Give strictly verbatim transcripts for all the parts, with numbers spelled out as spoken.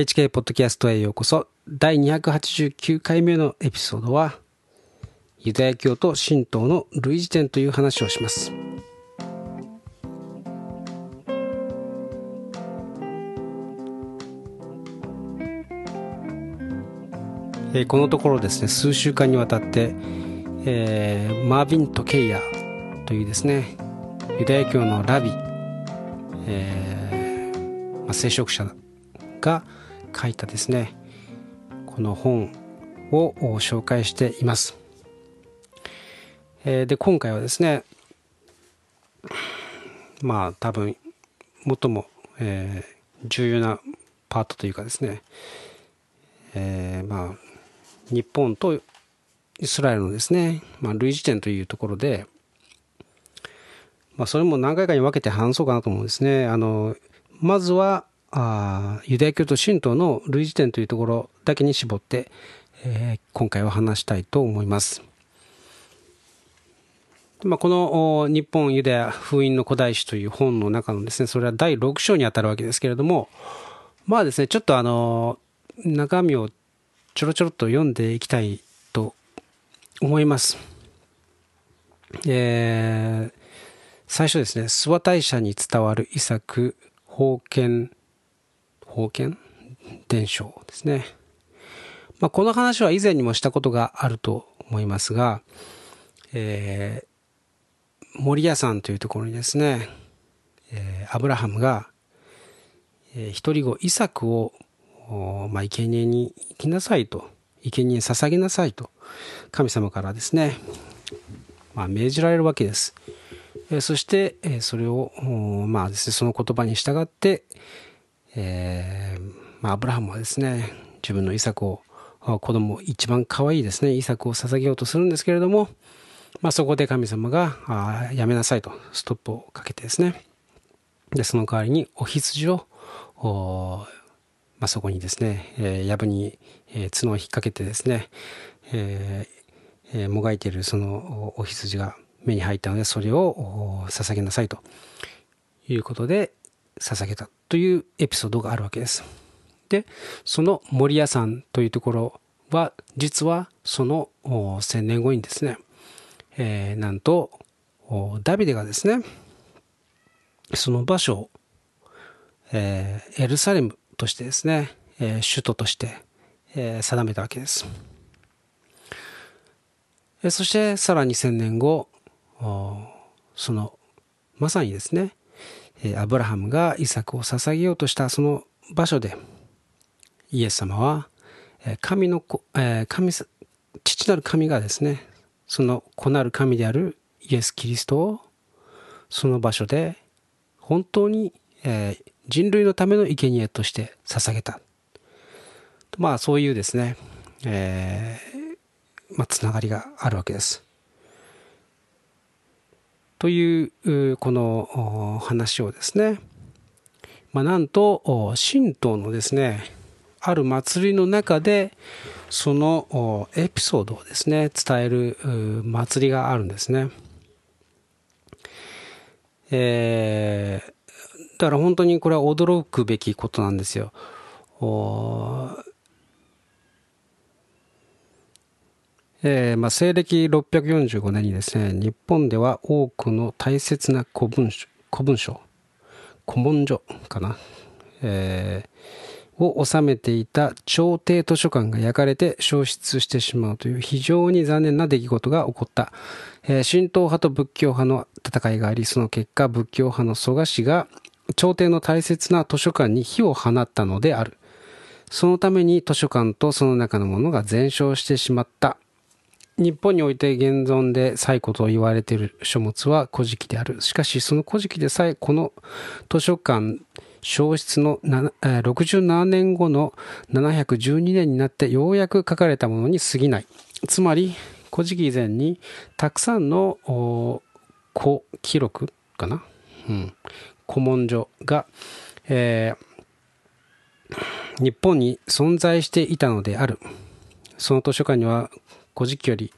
エイチケー ポッドキャストへようこそ。だいにひゃくはちじゅうきゅうかいめのエピソードはユダヤ教と神道の類似点という話をします。えー、このところですね、数週間にわたって、えー、マーヴィン・トケイヤというですねユダヤ教のラビ、えーまあ、聖職者が書いたですねこの本を紹介しています。えー、で今回はですねまあ多分最も、えー、重要なパートというかですね、えー、まあ日本とイスラエルのですね、まあ、類似点というところで、まあ、それも何回かに分けて話そうかなと思うんですね。あのまずはあユダヤ教と神道の類似点というところだけに絞って、えー、今回は話したいと思います。まあ、この日本ユダヤ封印の古代史という本の中のですねそれはだいろく章にあたるわけですけれども、まあですねちょっとあの中身をちょろちょろっと読んでいきたいと思います。えー、最初ですね諏訪大社に伝わる遺作宝剣宝剣伝承ですね、まあ、この話は以前にもしたことがあると思いますが、えー、モリヤ山というところにですね、えー、アブラハムが、えー、一人子イサクをまあ、生贄に行きなさいと生贄に捧げなさいと神様からですね、まあ、命じられるわけです。えー、そして、えー、それをまあですねその言葉に従って、えーまあ、アブラハムはですね自分のイサクを子供一番可愛いですねイサクを捧げようとするんですけれども、まあ、そこで神様があやめなさいとストップをかけてですねでその代わりにお羊をおまあ、そこにですね、えー、やぶに、えー、角を引っ掛けてですね、えーえー、もがいているそのお羊が目に入ったのでそれを捧げなさいということで捧げたというエピソードがあるわけです。でそのモリヤ山というところは実はそのせんねんごにですね、えー、なんとダビデがですねその場所を、えー、エルサレムとしてですね、えー、首都として、えー、定めたわけです。えー、そしてさらにせんねんごそのまさにですね、えー、アブラハムがイサクを捧げようとしたその場所でイエス様は、えー 神の子えー、神父なる神がですねその子なる神であるイエス・キリストをその場所で本当に、えー人類のための生贄として捧げた。まあそういうですね、えーまあ、つながりがあるわけです。というこの話をですね、まあ、なんと神道のですねある祭りの中でそのエピソードをですね伝える祭りがあるんですね。えーだから本当にこれは驚くべきことなんですよ。えーまあ、西暦ろっぴゃくよんじゅうごねんにですね日本では多くの大切な古文書古文書古文書かな、えー、を収めていた朝廷図書館が焼かれて焼失してしまうという非常に残念な出来事が起こった。えー、神道派と仏教派の戦いがあり、その結果仏教派の蘇我氏が朝廷の大切な図書館に火を放ったのである。そのために図書館とその中のものが全焼してしまった。日本において現存で最古と言われている書物は古事記である。しかしその古事記でさえこの図書館焼失のろくじゅうななねんごのななひゃくじゅうにねんになってようやく書かれたものに過ぎない。つまり古事記以前にたくさんの古記録かな、うん古文書が、えー、日本に存在していたのである。その図書館には古事記より、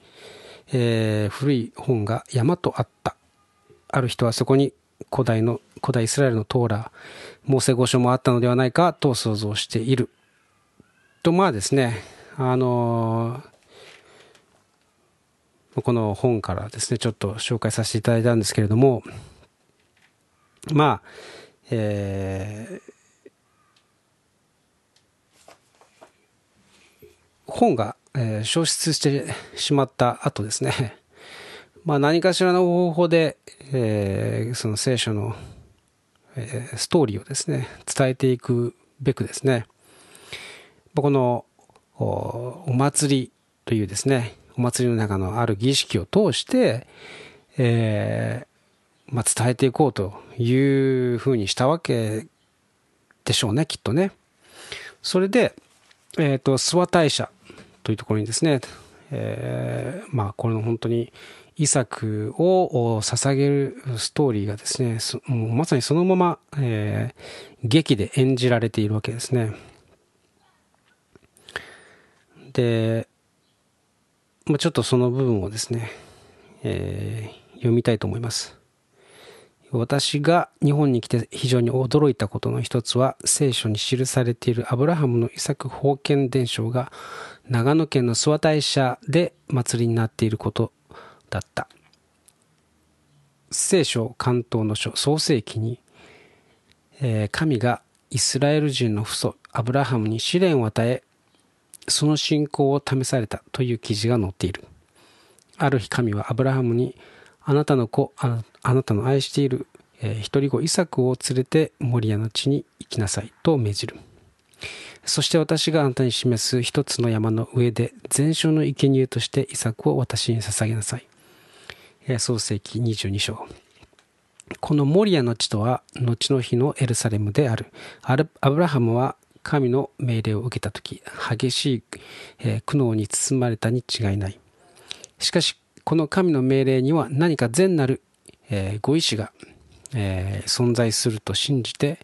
えー、古い本が山とあった。ある人はそこに古代の古代イスラエルのトーラー、モーセ五書もあったのではないかと想像している。とまあですね、あのー、この本からですねちょっと紹介させていただいたんですけれども、まあ、えー、本が、えー、消失してしまった後ですね、まあ、何かしらの方法で、えー、その聖書の、えー、ストーリーをですね伝えていくべくですね、この お, お祭りというですねお祭りの中のある儀式を通して、えーまあ、伝えていこうというふうにしたわけでしょうね、きっとね。それで、えー、と諏訪大社というところにですね、えー、まあこれの本当にイサクを捧げるストーリーがですねもうまさにそのまま、えー、劇で演じられているわけですね。で、まあ、ちょっとその部分をですね、えー、読みたいと思います。私が日本に来て非常に驚いたことの一つは、聖書に記されているアブラハムのイサク封建伝承が長野県の諏訪大社で祭りになっていることだった。聖書関東の書創世記に、えー、神がイスラエル人の父祖アブラハムに試練を与え、その信仰を試されたという記事が載っている。ある日神はアブラハムに、あなたの子、あなたの愛している、えー、一人子イサクを連れてモリアの地に行きなさいと命じる。そして私があなたに示す一つの山の上で全焼の生贄としてイサクを私に捧げなさい。えー、創世記にじゅうに章。このモリアの地とは後の日のエルサレムである。アブラハムは神の命令を受けたとき、激しい、えー、苦悩に包まれたに違いない。しかし、この神の命令には何か善なる、えー、ご意志が、えー、存在すると信じて、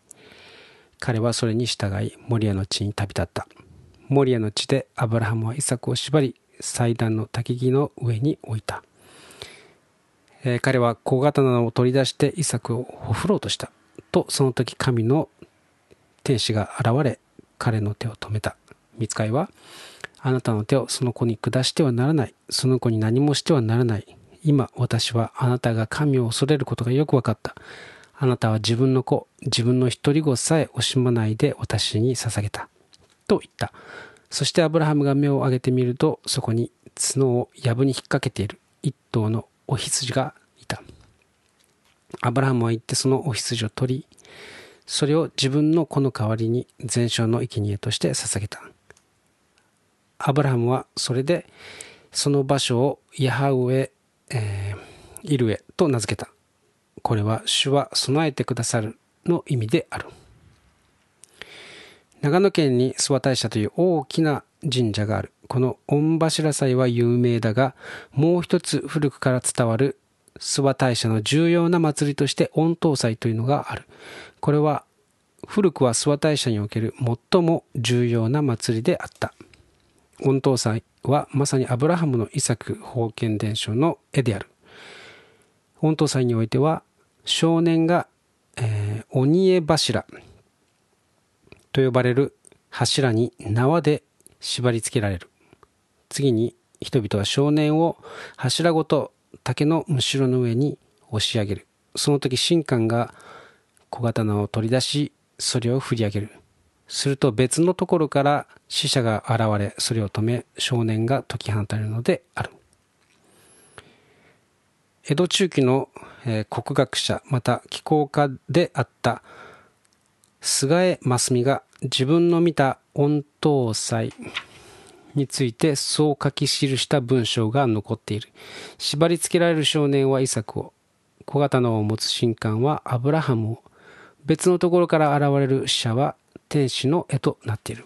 彼はそれに従い、モリアの地に旅立った。モリアの地でアブラハムはイサクを縛り、祭壇の焚き木の上に置いた。えー、彼は小刀を取り出してイサクをほふろうとした。と、その時神の天使が現れ、彼の手を止めた。御使いは、あなたの手をその子に下してはならない。その子に何もしてはならない。今、私はあなたが神を恐れることがよく分かった。あなたは自分の子、自分の一人子さえ惜しまないで私に捧げた。と言った。そしてアブラハムが目を上げてみると、そこに角を藪に引っ掛けている一頭のお羊がいた。アブラハムは行ってそのお羊を取り、それを自分の子の代わりに全焼の生贄として捧げた。アブラハムはそれでその場所をヤハウエ、えー、イルエと名付けた。これは主は備えてくださるの意味である。長野県に諏訪大社という大きな神社がある。この御柱祭は有名だが、もう一つ古くから伝わる諏訪大社の重要な祭りとして御頭祭というのがある。これは古くは諏訪大社における最も重要な祭りであった。御頭祭はまさにアブラハムのイサク封建伝承の絵である。御頭祭においては少年が、えー、鬼絵柱と呼ばれる柱に縄で縛り付けられる。次に人々は少年を柱ごと竹のむしろの上に押し上げる。その時神官が小刀を取り出し、それを振り上げる。すると別のところから死者が現れ、それを止め少年が解き放たれるのである。江戸中期の国学者また紀行家であった菅江真澄が自分の見た御頭祭についてそう書き記した文章が残っている。縛り付けられる少年はイサクを、小刀を持つ神官はアブラハムを、別のところから現れる死者は天使の絵となっている。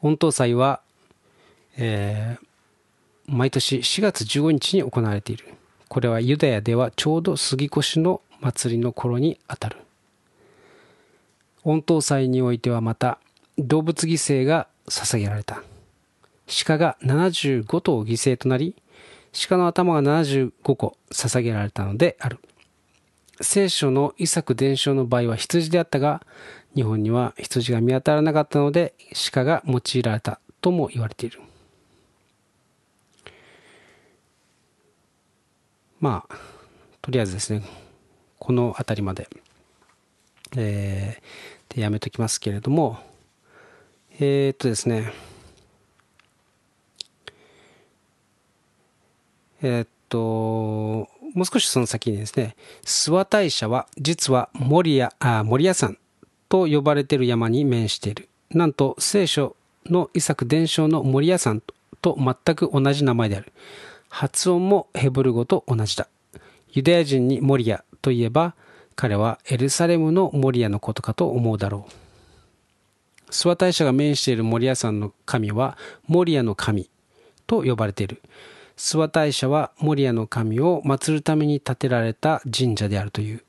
御頭祭は、えー、毎年しがつじゅうごにちに行われている。これはユダヤではちょうど杉越の祭りの頃にあたる。御頭祭においてはまた動物犠牲が捧げられた。鹿がななじゅうごとう犠牲となり、鹿の頭がななじゅうごこ捧げられたのである。聖書のイサク伝承の場合は羊であったが、日本には羊が見当たらなかったので鹿が用いられたとも言われている。まあとりあえずですね、この辺りまで、えー、でやめときますけれども、えー、っとですねえー、っともう少しその先にですね、諏訪大社は実は守谷、あ、守谷山と呼ばれている山に面している。なんと聖書のイサク伝承の守谷山 と, と全く同じ名前である。発音もヘブル語と同じだ。ユダヤ人にモリアといえば、彼はエルサレムのモリアのことかと思うだろう。諏訪大社が面しているモリア山の神はモリアの神と呼ばれている。諏訪大社はモリアの神を祀るために建てられた神社であるという。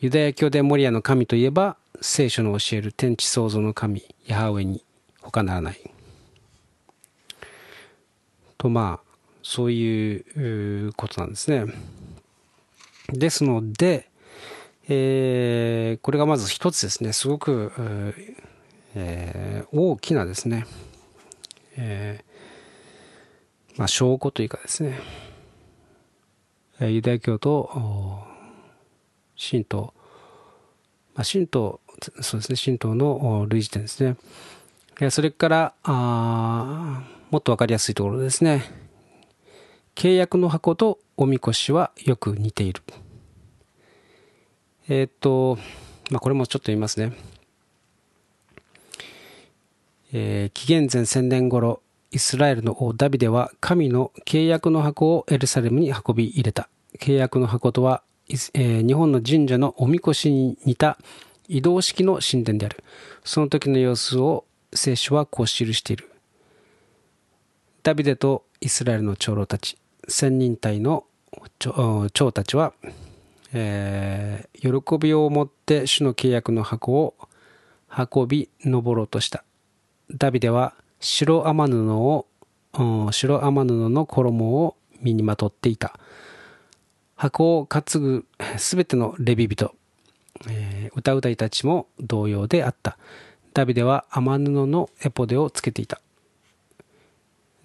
ユダヤ教でモリアの神といえば、聖書の教える天地創造の神ヤハウェに他ならないと、まあそういうことなんですね。ですので、えー、これがまず一つですね、すごく、えー、大きなですね、えーまあ、証拠というかですね、ユダヤ教と神道、まあ、神道、そうですね、神道の類似点ですね。それからあもっと分かりやすいところですね、契約の箱とおみこしはよく似ている。えっと、まあ、これもちょっと言いますね。えー、紀元前せんねん頃、イスラエルの王ダビデは神の契約の箱をエルサレムに運び入れた。契約の箱とは、えー、日本の神社のおみこしに似た移動式の神殿である。その時の様子を聖書はこう記している。ダビデとイスラエルの長老たち、千人隊の長たちは、えー、喜びを持って主の契約の箱を運び登ろうとした。ダビデは白天布を、うん、白天布の衣を身にまとっていた。箱を担ぐすべてのレビ人、えー、歌うたいたちも同様であった。ダビデは天布のエポデをつけていた。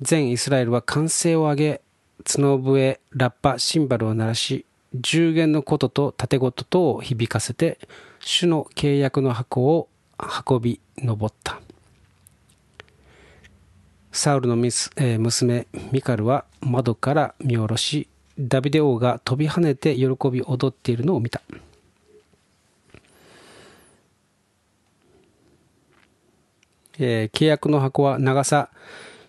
全イスラエルは歓声を上げ、角笛、ラッパ、シンバルを鳴らし、十弦の琴と盾琴とを響かせて、主の契約の箱を運び登った。サウルのミス、えー、娘ミカルは窓から見下ろし、ダビデ王が飛び跳ねて喜び踊っているのを見た。えー、契約の箱は長さ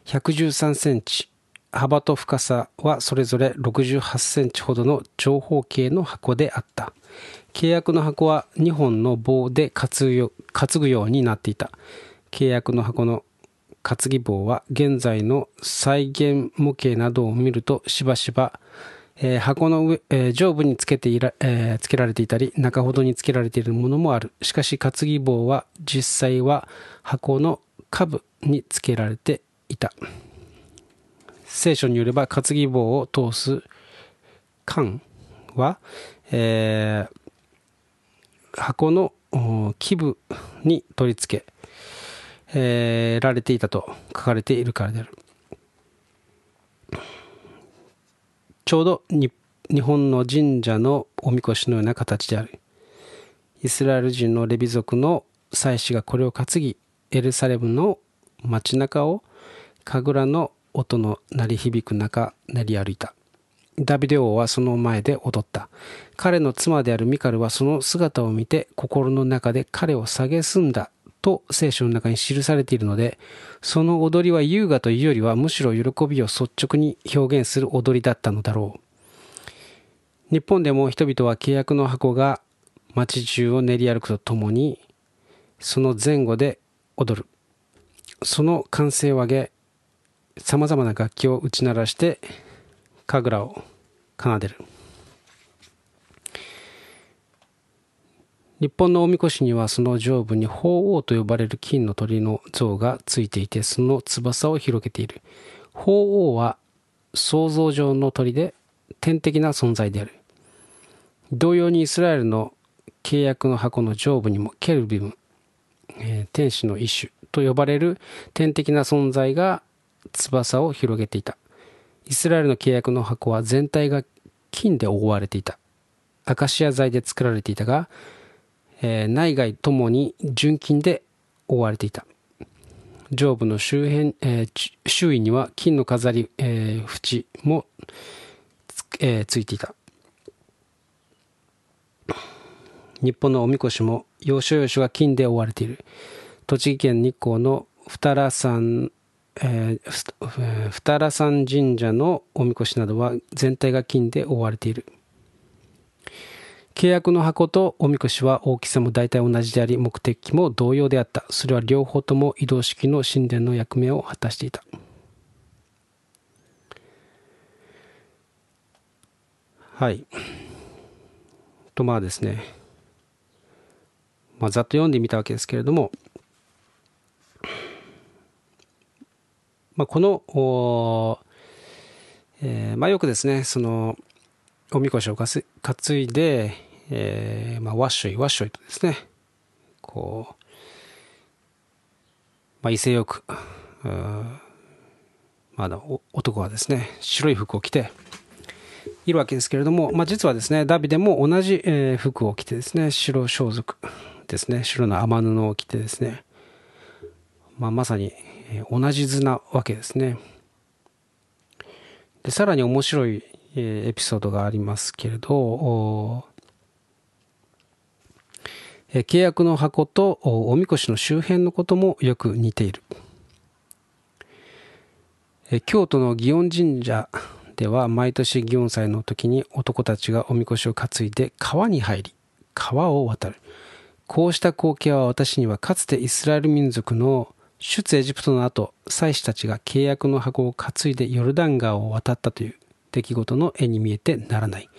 ひゃくじゅうさんセンチ、幅と深さはそれぞれろくじゅうはちセンチほどの長方形の箱であった。契約の箱はにほんの棒で担ぐようになっていた。契約の箱の担ぎ棒は現在の再現模型などを見るとしばしば、えー、箱の上、えー、上部につけていら、えー、つけられていたり、中ほどにつけられているものもある。しかし担ぎ棒は実際は箱の下部につけられていた。聖書によれば担ぎ棒を通す管は、えー、箱の基部に取り付け、えー、られていたと書かれているからである。ちょうど日本の神社のおみこしのような形である。イスラエル人のレビ族の祭司がこれを担ぎ、エルサレムの街中を神楽の音の鳴り響く中練り歩いた。ダビデ王はその前で踊った。彼の妻であるミカルはその姿を見て心の中で彼を蔑んだと聖書の中に記されているので、その踊りは優雅というよりはむしろ喜びを率直に表現する踊りだったのだろう。日本でも人々は契約の箱が街中を練り歩くとともにその前後で踊る。その歓声を上げ、さまざまな楽器を打ち鳴らして神楽を奏でる。日本のおみこしにはその上部に鳳凰と呼ばれる金の鳥の像がついていて、その翼を広げている。鳳凰は想像上の鳥で天的な存在である。同様にイスラエルの契約の箱の上部にもケルビム、えー、天使の一種と呼ばれる天的な存在が翼を広げていた。イスラエルの契約の箱は全体が金で覆われていた。アカシア材で作られていたが、えー、内外ともに純金で覆われていた。上部の周辺、えー、周囲には金の飾り、えー、縁も つ,、えー、ついていた。日本のおみこしも要所要所が金で覆われている。栃木県日光の二良山、えー、二良山神社のおみこしなどは全体が金で覆われている。契約の箱とおみこしは大きさも大体同じであり、目的も同様であった。それは両方とも移動式の神殿の役目を果たしていた。はいとまあですね、まあ、ざっと読んでみたわけですけれども、まあ、この、えーまあ、よくですね、そのおみこしをかす担いで、えーまあ、わっしょいわっしょいとですね、こう、まあ、威勢よく、まあ、男はですね白い服を着ているわけですけれども、まあ、実はですねダビデも同じ、えー、服を着てですね、白装束ですね、白の雨布を着てですね、まあ、まさに、えー、同じ図なわけですね。でさらに面白いえー、エピソードがありますけれど、えー、契約の箱と お, おみこしの周辺のこともよく似ている。えー、京都の祇園神社では毎年祇園祭の時に男たちがおみこしを担いで川に入り川を渡る。こうした光景は私にはかつてイスラエル民族の出エジプトの後、祭司たちが契約の箱を担いでヨルダン川を渡ったという出来事の絵に見えてならない。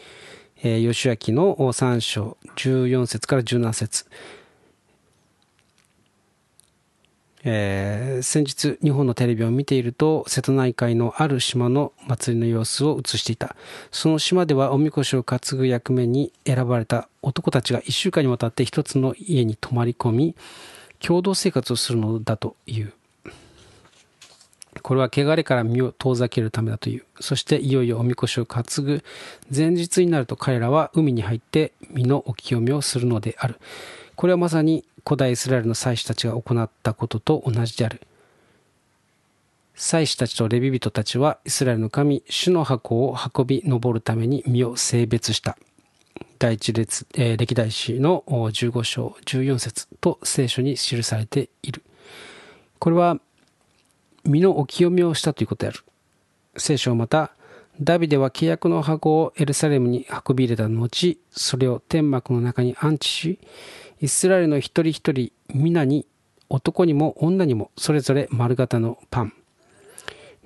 えー、ヨシュア記のさん章じゅうよん節からじゅうなな節、えー、先日日本のテレビを見ていると瀬戸内海のある島の祭りの様子を映していた。その島ではおみこしを担ぐ役目に選ばれた男たちがいっしゅうかんにわたって一つの家に泊まり込み共同生活をするのだという。これは汚れから身を遠ざけるためだという。そしていよいよおみこしを担ぐ前日になると彼らは海に入って身のお清めをするのである。これはまさに古代イスラエルの祭司たちが行ったことと同じである。祭司たちとレビ人たちはイスラエルの神主の箱を運び上るために身を性別した。第一列、えー、歴代史のじゅうご章じゅうよん節と聖書に記されている。これは身のお清めをしたということである。聖書はまた、ダビデは契約の箱をエルサレムに運び入れた後、それを天幕の中に安置し、イスラエルの一人一人皆に、男にも女にもそれぞれ丸型のパン、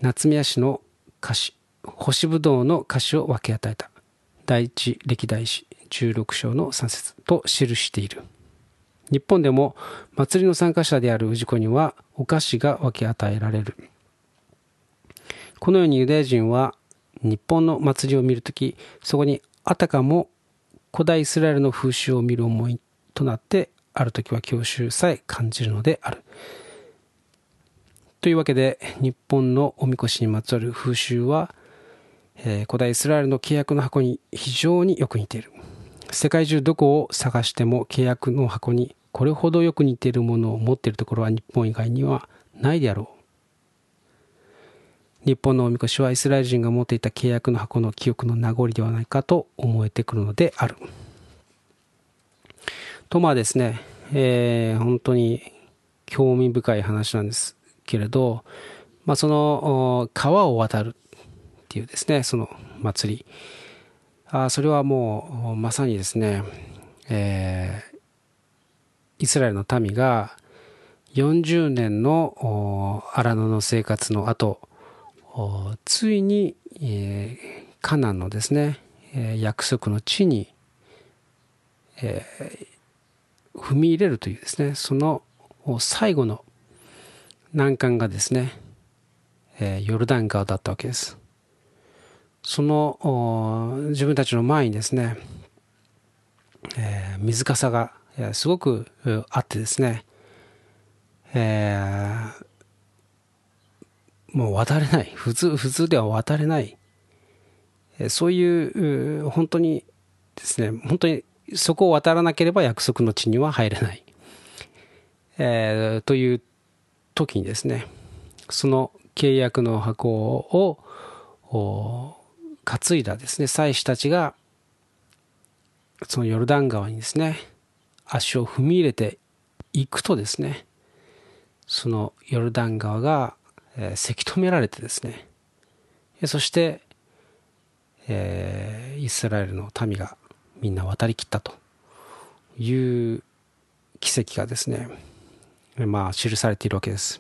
夏目足の菓子、干しぶどうの菓子を分け与えた。第一歴代史じゅうろく章のさん節と記している。日本でも祭りの参加者である氏子にはお菓子が分け与えられる。このようにユダヤ人は日本の祭りを見るとき、そこにあたかも古代イスラエルの風習を見る思いとなって、あるときは郷愁さえ感じるのである。というわけで日本のおみこしにまつわる風習は、えー、古代イスラエルの契約の箱に非常によく似ている。世界中どこを探しても契約の箱にこれほどよく似ているものを持っているところは日本以外にはないであろう。日本のおみこしはイスラエル人が持っていた契約の箱の記憶の名残ではないかと思えてくるのである。とまあですね、えー、本当に興味深い話なんですけれど、まあ、その川を渡るっていうですね、その祭り、あそれはもうまさにですね、えー、イスラエルの民がよんじゅうねんの荒野の生活の後、ついに、えー、カナンのですね、えー、約束の地に、えー、踏み入れるというですね、その最後の難関がですね、えー、ヨルダン川だったわけです。その自分たちの前にですね、えー、水かさがすごくあってですね、えー、もう渡れない、普通普通では渡れない、そういう本当にですね、本当にそこを渡らなければ約束の地には入れない、えー、という時にですね、その契約の箱を担いだですね祭司たちがそのヨルダン川にですね足を踏み入れていくとですね、そのヨルダン川がせき止められてですね、そして、えー、イスラエルの民がみんな渡りきったという奇跡がですね、まあ記されているわけです。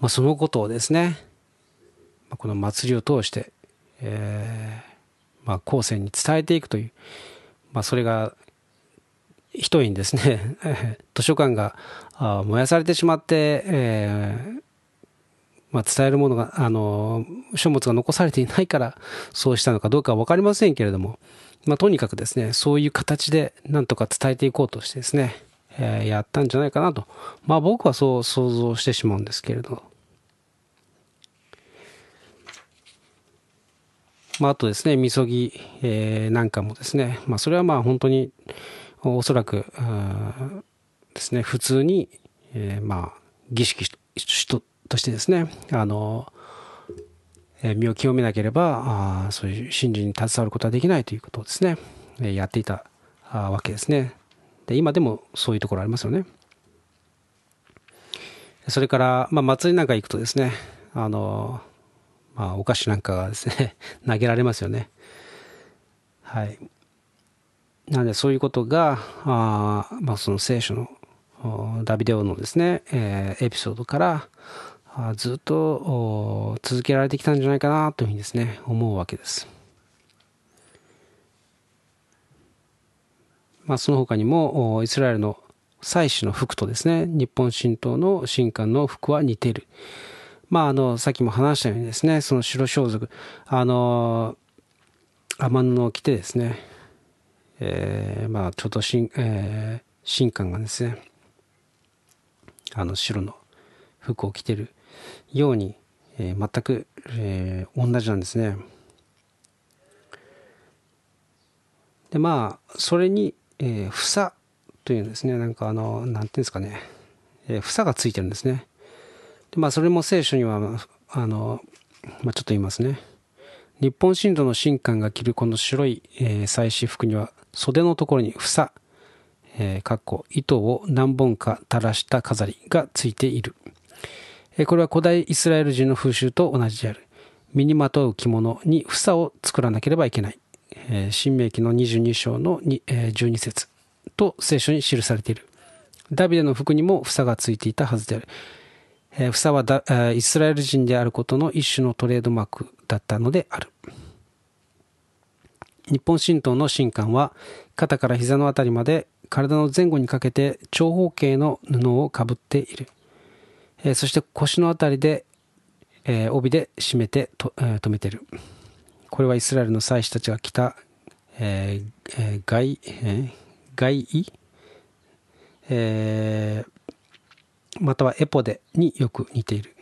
まあ、そのことをですね、この祭りを通して、えーまあ、後世に伝えていくという、まあ、それがひとえにですね図書館が燃やされてしまって、えーまあ、伝えるものがあの書物が残されていないからそうしたのかどうかは分かりませんけれども、まあ、とにかくですねそういう形でなんとか伝えていこうとしてですね、えー、やったんじゃないかなと、まあ、僕はそう想像してしまうんですけれど、まあ、あとですねみそぎ、えー、なんかもですね、まあ、それはまあ本当におそらくですね普通に、えー、まあ儀式 と, としてですねあの、えー、身を清めなければあそういう神事に携わることはできないということをですね、えー、やっていたわけですね。で今でもそういうところありますよね。それから、まあ、祭りなんか行くとですねあの、まあ、お菓子なんかがですね投げられますよね。はい。なのでそういうことがあ、まあ、その聖書のダビデ王のですね、えー、エピソードからずっと続けられてきたんじゃないかなというふうにですね思うわけです。まあ、その他にもイスラエルの祭司の服とですね日本神道の神官の服は似ている。まああのさっきも話したようにですねその白装束あの雨布を着てですねえー、まあちょうど神、えー、神官がですねあの白の服を着てるように、えー、全く、えー、同じなんですね。でまあそれに、えー、房というですねなんかあのなんていうんですかね、えー、房がついてるんですね。でまあそれも聖書にはあの、まあ、ちょっと言いますね。日本神道の神官が着るこの白い、えー、祭祀服には袖のところに房、えー、糸を何本か垂らした飾りがついている、えー、これは古代イスラエル人の風習と同じである。身にまとう着物に房を作らなければいけない、えー、申命記のにじゅうにしょうのじゅうにせつと聖書に記されている。ダビデの服にも房がついていたはずである。えー、房はだ、えー、イスラエル人であることの一種のトレードマークだったのである。日本神道の神官は肩から膝のあたりまで体の前後にかけて長方形の布をかぶっている、えー、そして腰のあたりで、えー、帯で締めてと、えー、留めている。これはイスラエルの祭司たちが着た、えーえー、外、えー、外衣、えー、またはエポデによく似ている。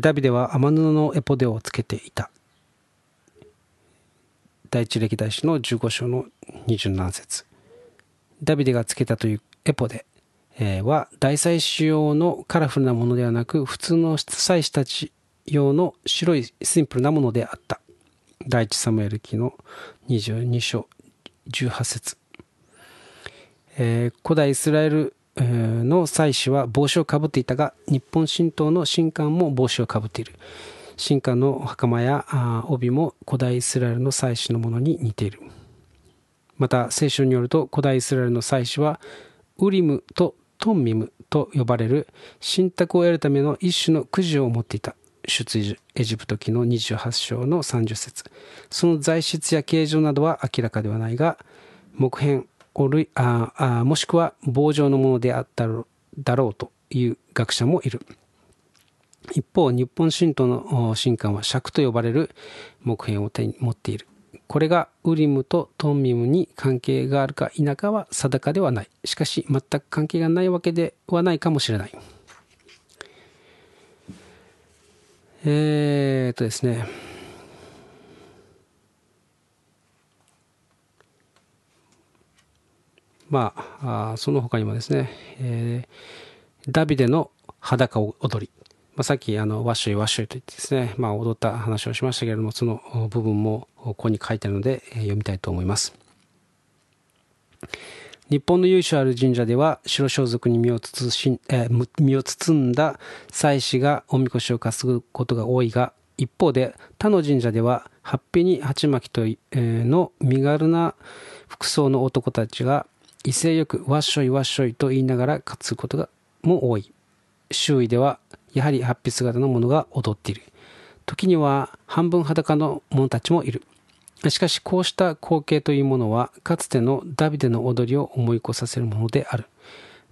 ダビデは雨布のエポデをつけていた。第一歴代史のじゅうごしょうのにじゅうななせつ。ダビデがつけたというエポデは大祭司用のカラフルなものではなく普通の祭司たち用の白いシンプルなものであった。第一サムエル記のにじゅうにしょうじゅうはっせつ。えー、古代イスラエルの祭司は帽子をかぶっていたが、日本神道の神官も帽子をかぶっている。神官の袴や帯も古代イスラエルの祭司のものに似ている。また聖書によると、古代イスラエルの祭司はウリムとトンミムと呼ばれる信託を得るための一種のくじを持っていた。出エジプト記のにじゅうはっしょうのさんじゅっせつ。その材質や形状などは明らかではないが、木片おるいああもしくは棒状のものであっただろうという学者もいる。一方、日本神道の神官は釈と呼ばれる木片を手に持っている。これがウリムとトンミムに関係があるか否かは定かではない。しかし、全く関係がないわけではないかもしれない。えーっとですね。まあ、その他にもですね、えー、ダビデの裸踊り。まあ、さっきあのワッシュイワッシュイと言ってですね、まあ、踊った話をしましたけれども、その部分もここに書いてあるので読みたいと思います。日本の由緒ある神社では白装束に身を包ん、えー、身を包んだ祭司がおみこしを担ぐことが多いが、一方で他の神社でははっぴに鉢巻きの身軽な服装の男たちが威勢よくワッショイワッショイと言いながら担ぐことがも多い。周囲ではやはりはっぴ姿の者が踊っている。時には半分裸の者たちもいる。しかし、こうした光景というものはかつてのダビデの踊りを思い起こさせるものである。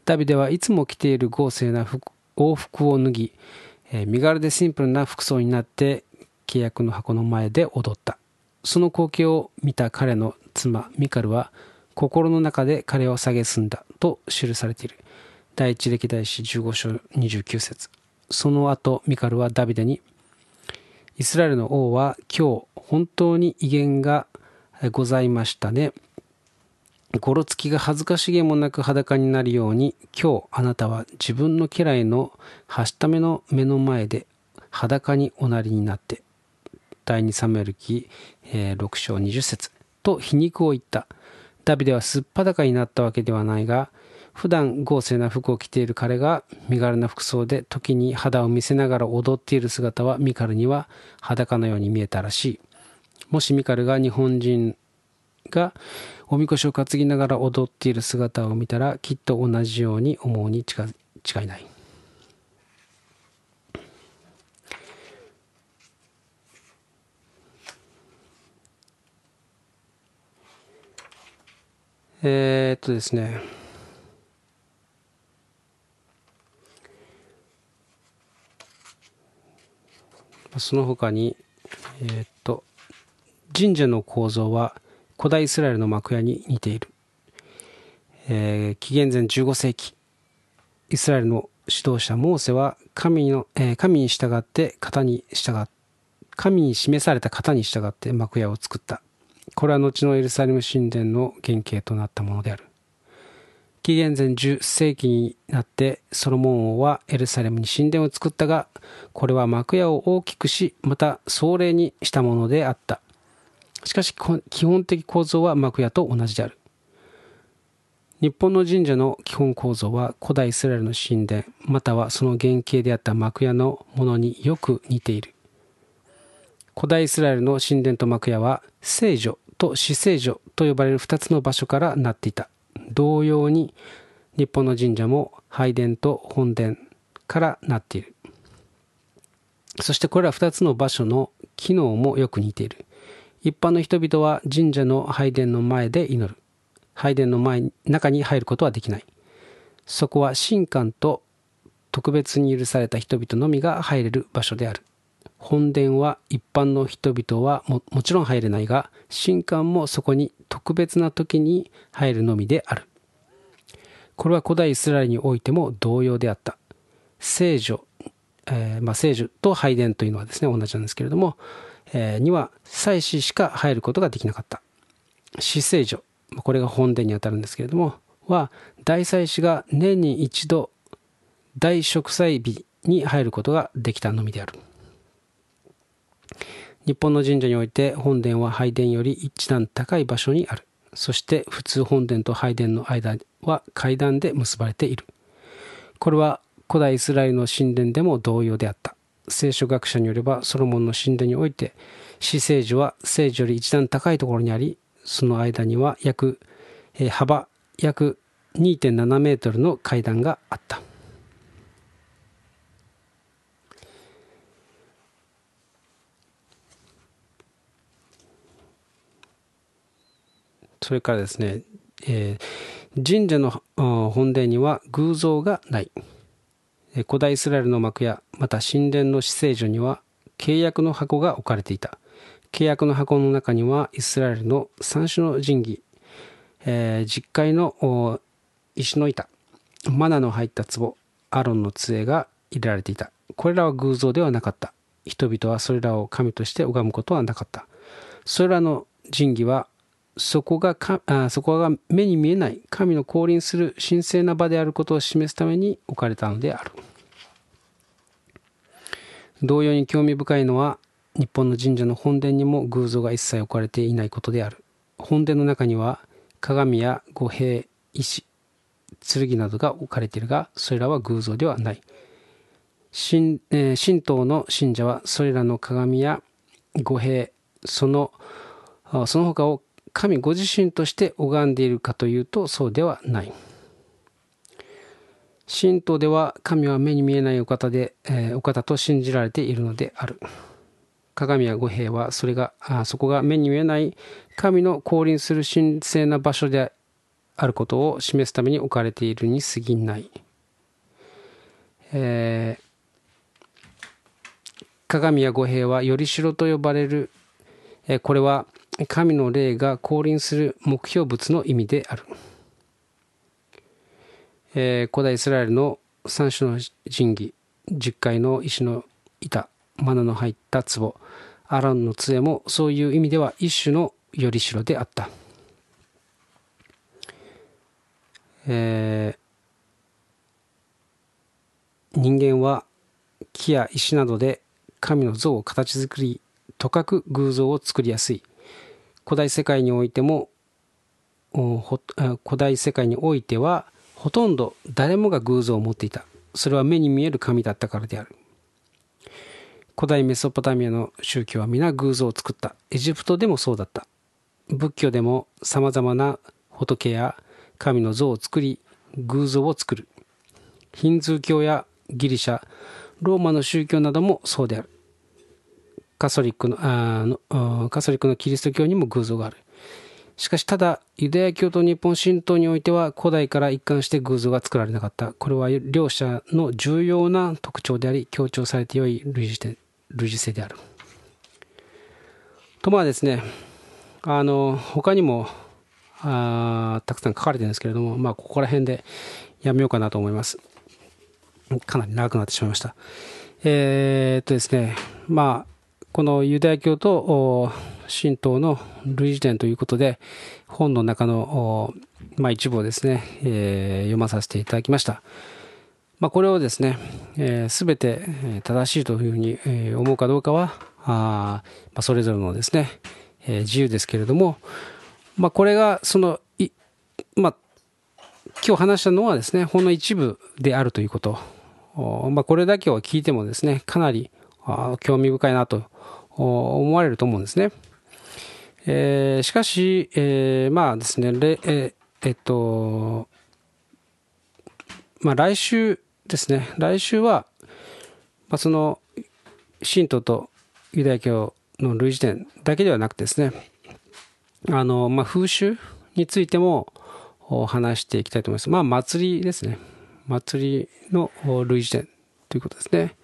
ダビデはいつも着ている豪勢な王服を脱ぎ、身軽でシンプルな服装になって契約の箱の前で踊った。その光景を見た彼の妻ミカルは心の中で彼を蔑んだと記されている。第一歴代史じゅうご章にじゅうきゅう節。その後、ミカルはダビデに、イスラエルの王は今日本当に威厳がございましたね。ごろつきが恥ずかしげもなく裸になるように、今日あなたは自分の家来のはしための目の前で裸におなりになって、第にサムエル記ろく章にじゅう節と皮肉を言った。ダビデはすっぱだかになったわけではないが、普段豪勢な服を着ている彼が身軽な服装で時に肌を見せながら踊っている姿はミカルには裸のように見えたらしい。もしミカルが日本人がおみこしを担ぎながら踊っている姿を見たら、きっと同じように思うに違いない。えー、っとですね。その他に、えー、っと、神社の構造は古代イスラエルの幕屋に似ている。えー、紀元前じゅうご世紀、イスラエルの指導者モーセは神の、えー、神に従って型に従っ、神に示された型に従って幕屋を作った。これは後のエルサレム神殿の原型となったものである。紀元前じゅう世紀になってソロモン王はエルサレムに神殿を作ったが、これは幕屋を大きくし、また壮麗にしたものであった。しかし、基本的構造は幕屋と同じである。日本の神社の基本構造は古代イスラエルの神殿またはその原型であった幕屋のものによく似ている。古代イスラエルの神殿と幕屋は聖所と至聖所と呼ばれるふたつの場所からなっていた。同様に日本の神社も拝殿と本殿からなっている。そしてこれらふたつの場所の機能もよく似ている。一般の人々は神社の拝殿の前で祈る。拝殿の前中に入ることはできない。そこは神官と特別に許された人々のみが入れる場所である。本殿は一般の人々は も, もちろん入れないが、神官もそこに特別な時に入るのみである。これは古代イスラエルにおいても同様であった。聖所、えーまあ、聖所と拝殿というのはですね、同じなんですけれども、えー、には祭司しか入ることができなかった。至聖所、これが本殿にあたるんですけれども、は大祭司が年に一度大食祭日に入ることができたのみである。日本の神社において本殿は拝殿より一段高い場所にある。そして普通本殿と拝殿の間は階段で結ばれている。これは古代イスラエルの神殿でも同様であった。聖書学者によればソロモンの神殿において至聖所は聖所より一段高いところにあり、その間には約、えー、幅約 にてんなな メートルの階段があった。それからですね、えー、神社の本殿には偶像がない。古代イスラエルの幕やまた神殿の至聖所には契約の箱が置かれていた。契約の箱の中にはイスラエルの三種の神器、えー、十戒の石の板、マナの入った壺、アロンの杖が入れられていた。これらは偶像ではなかった。人々はそれらを神として拝むことはなかった。それらの神器はそこがかあそこが目に見えない神の降臨する神聖な場であることを示すために置かれたのである。同様に興味深いのは、日本の神社の本殿にも偶像が一切置かれていないことである。本殿の中には鏡や御幣、石、剣などが置かれているが、それらは偶像ではない。神、えー、神道の信者はそれらの鏡や御幣、そのその他を神ご自身として拝んでいるかというと、そうではない。神道では神は目に見えないお方で、えー、お方と信じられているのである。鏡や御幣はそれがあそこが目に見えない神の降臨する神聖な場所であることを示すために置かれているに過ぎない。えー、鏡や御幣はよりしろと呼ばれる、えー、これは神の霊が降臨する目標物の意味である。えー、古代イスラエルの三種の神器、十戒の石の板、マナの入った壺、アロンの杖もそういう意味では一種のよりしろであった。えー、人間は木や石などで神の像を形作り、とかく偶像を作りやすい。古代世界においても古代世界においてはほとんど誰もが偶像を持っていた。それは目に見える神だったからである。古代メソポタミアの宗教は皆偶像を作った。エジプトでもそうだった。仏教でもさまざまな仏や神の像を作り、偶像を作る。ヒンズー教やギリシャ、ローマの宗教などもそうである。カソリックの、あの、カソリックのキリスト教にも偶像がある。しかし、ただユダヤ教と日本神道においては古代から一貫して偶像が作られなかった。これは両者の重要な特徴であり、強調されてよい類似性であると。まあですね、あの他にもあたくさん書かれてるんですけれども、まあここら辺でやめようかなと思います。かなり長くなってしまいました。えー、っとですねまあこのユダヤ教と神道の類似点ということで、本の中の、まあ、一部をですね、えー、読まさせていただきました。まあ、これをですね、えー、全て正しいというふうに思うかどうかは、あまあ、それぞれのですね、えー、自由ですけれども、まあ、これがそのい、まあ、今日話したのはですね、ほんの一部であるということ、まあ、これだけを聞いてもですね、かなり興味深いなと思われると思うんですね。えー、しかし、えー、まあですね、れええっと、まあ来週ですね、来週は、まあ、その、神道とユダヤ教の類似点だけではなくてですね、あの、まあ風習についても話していきたいと思います。まあ祭りですね。祭りの類似点ということですね。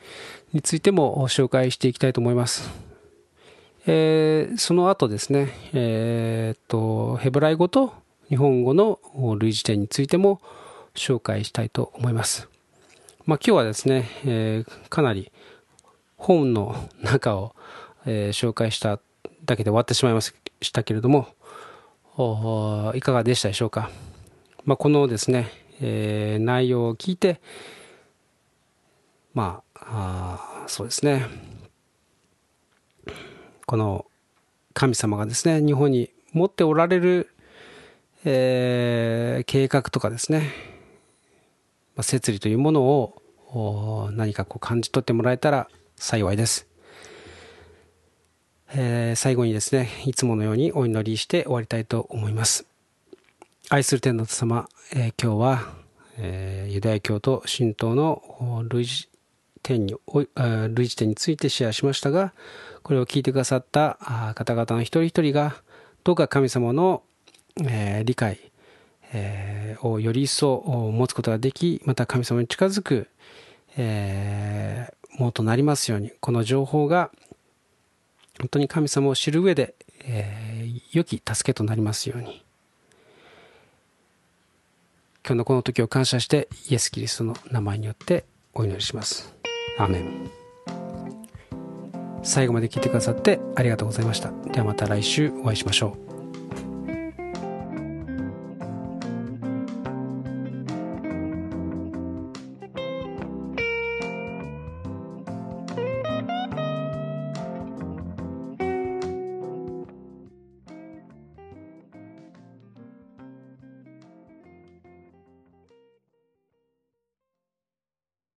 についても紹介していきたいと思います。えー、その後ですね、えー、っとヘブライ語と日本語の類似点についても紹介したいと思います。まあ、今日はですね、えー、かなり本の中を、えー、紹介しただけで終わってしまいましたけれども、いかがでしたでしょうか。まあ、このですね、えー、内容を聞いて、まああそうですね、この神様がですね日本に持っておられる、えー、計画とかですね、まあ、摂理というものを何かこう感じ取ってもらえたら幸いです。えー、最後にですね、いつものようにお祈りして終わりたいと思います。愛する天の父様、えー、今日は、えー、ユダヤ教と神道の類似点に類似点についてシェアしましたが、これを聞いてくださった方々の一人一人がどうか神様の、えー、理解、えー、をより一層持つことができ、また神様に近づく、えー、ものとなりますように、この情報が本当に神様を知る上で、えー、良き助けとなりますように。今日のこの時を感謝して、イエス・キリストの名前によってお祈りします。アーメン。最後まで聞いてくださってありがとうございました。ではまた来週お会いしましょう。